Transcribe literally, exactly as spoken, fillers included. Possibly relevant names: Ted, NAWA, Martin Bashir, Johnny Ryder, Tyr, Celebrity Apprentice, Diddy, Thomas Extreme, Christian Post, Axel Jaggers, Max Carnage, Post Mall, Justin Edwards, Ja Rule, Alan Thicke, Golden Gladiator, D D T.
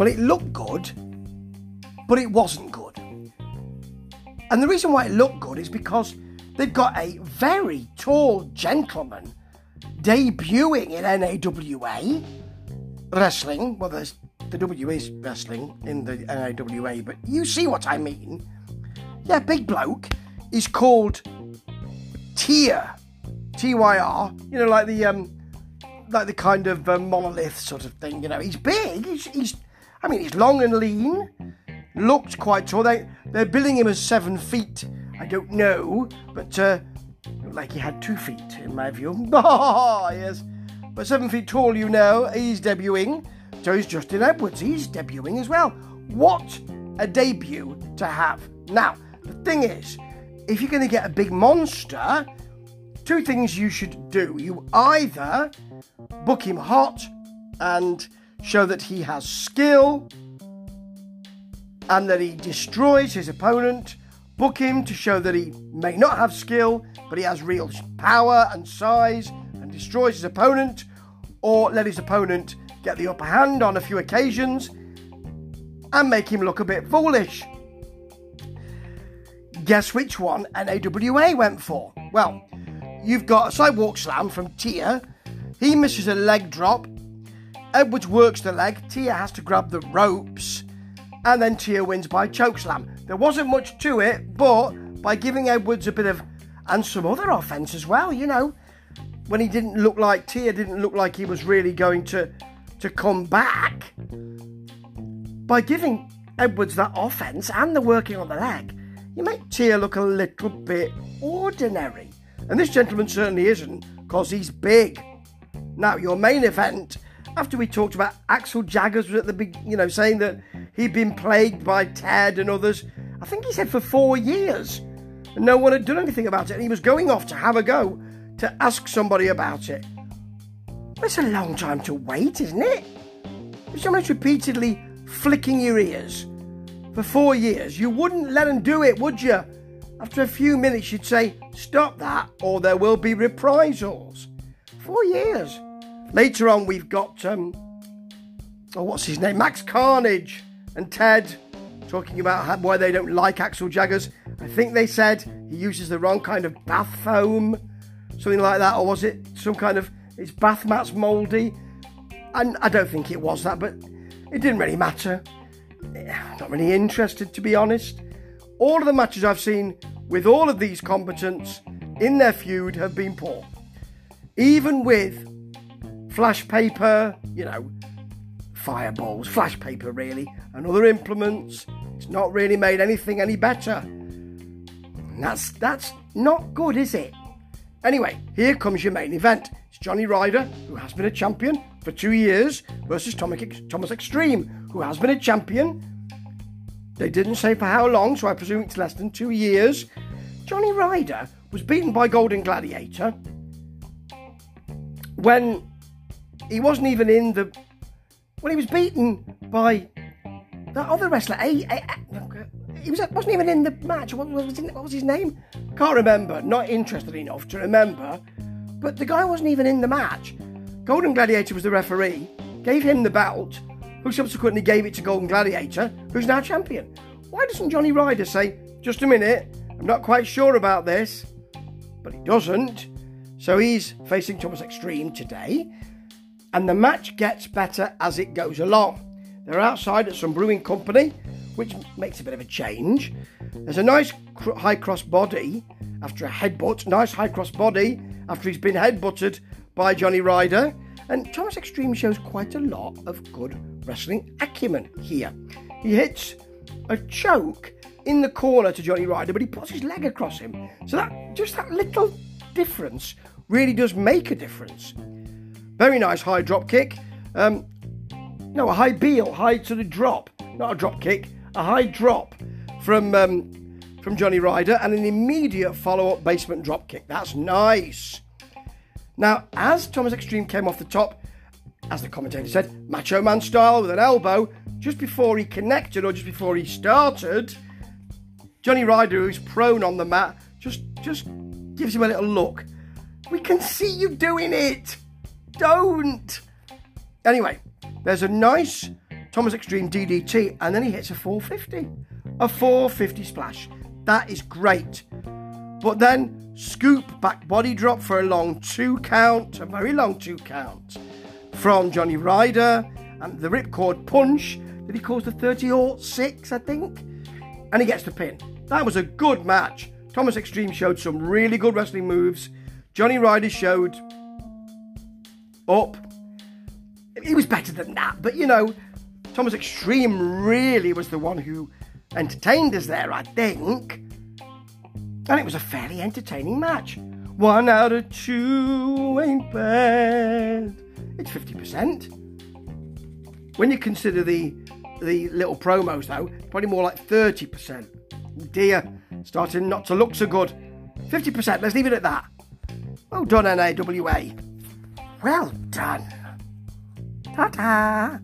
Well, it looked good, but it wasn't good. And the reason why it looked good is because they've got a very tall gentleman debuting in N A W A wrestling. Well, there's, the W is wrestling in the N A W A, but you see what I mean. Yeah, big bloke. He's called Tyr, T Y R. You know, like the um, like the kind of uh, monolith sort of thing. You know, he's big. He's, he's, I mean, he's long and lean. Looked quite tall. They they're billing him as seven feet. I don't know, but uh, looked like he had two feet in my view. Yes, but seven feet tall. You know, he's debuting. So he's Justin Edwards. He's debuting as well. What a debut to have! Now, the thing is, if you're going to get a big monster, two things you should do. You either book him hot and show that he has skill and that he destroys his opponent. Book him to show that he may not have skill, but he has real power and size and destroys his opponent. Or let his opponent get the upper hand on a few occasions and make him look a bit foolish. Guess which one N A W A went for? Well, you've got a sidewalk slam from Tyr. He misses a leg drop. Edwards works the leg. Tyr has to grab the ropes. And then Tyr wins by chokeslam. There wasn't much to it, but by giving Edwards a bit of... and some other offence as well, you know. When he didn't look like... Tyr didn't look like he was really going to, to come back. By giving Edwards that offence and the working on the leg, you make Tyr look a little bit ordinary. And this gentleman certainly isn't, because he's big. Now, your main event, after we talked about Axel Jaggers was at the big, you know, saying that he'd been plagued by Ted and others, I think he said for four years, and no one had done anything about it, and he was going off to have a go, to ask somebody about it. It's a long time to wait, isn't it? If someone's repeatedly flicking your ears for four years, you wouldn't let them do it, would you? After a few minutes, you'd say, stop that, or there will be reprisals. Four years. Later on, we've got, um, oh, what's his name? Max Carnage and Ted talking about how, why they don't like Axel Jaggers. I think they said he uses the wrong kind of bath foam, something like that, or was it some kind of, his bath mat's mouldy? And I don't think it was that, but it didn't really matter. I'm not really interested, to be honest. All of the matches I've seen with all of these combatants in their feud have been poor. Even with flash paper, you know, fireballs, flash paper really, and other implements, it's not really made anything any better. And that's, that's not good, is it? Anyway, here comes your main event. It's Johnny Ryder, who has been a champion for two years, versus Thomas Extreme, who has been a champion. They didn't say for how long, so I presume it's less than two years. Johnny Ryder was beaten by Golden Gladiator when he wasn't even in the... Well, he was beaten by that other wrestler. A, a, a, he was, wasn't even in the match. What was, his, what was his name? Can't remember. Not interested enough to remember. But the guy wasn't even in the match. Golden Gladiator was the referee, gave him the belt, who subsequently gave it to Golden Gladiator, who's now champion. Why doesn't Johnny Ryder say, just a minute, I'm not quite sure about this? But he doesn't. So he's facing Thomas Extreme today. And the match gets better as it goes along. They're outside at some brewing company, which makes a bit of a change. There's a nice cr- high cross body after a headbutt. Nice high cross body after he's been headbutted by Johnny Ryder. And Thomas Extreme shows quite a lot of good wrestling acumen here. He hits a choke in the corner to Johnny Ryder, but he puts his leg across him. So that just that little difference really does make a difference. Very nice high drop kick. Um, no, a high heel, high sort of drop. Not a drop kick, a high drop from um, from Johnny Ryder, and an immediate follow-up basement drop kick. That's nice. Now, as Thomas Extreme came off the top, as the commentator said, Macho Man style with an elbow, just before he connected or just before he started, Johnny Ryder, who's prone on the mat, just, just gives him a little look. We can see you doing it. Don't. Anyway, there's a nice Thomas Extreme D D T, and then he hits a four fifty. A four fifty splash. That is great. But then, scoop back body drop for a long two count, a very long two count, from Johnny Ryder, and the ripcord punch that he calls the thirty oh six, I think. And he gets the pin. That was a good match. Thomas Extreme showed some really good wrestling moves. Johnny Ryder showed up. He was better than that, but you know, Thomas Extreme really was the one who entertained us there, I think. And it was a fairly entertaining match. One out of two ain't bad. It's fifty percent. When you consider the the little promos, though, probably more like thirty percent. Oh dear, starting not to look so good. fifty percent, let's leave it at that. Well done, N A W A. Well done. Ta-ta.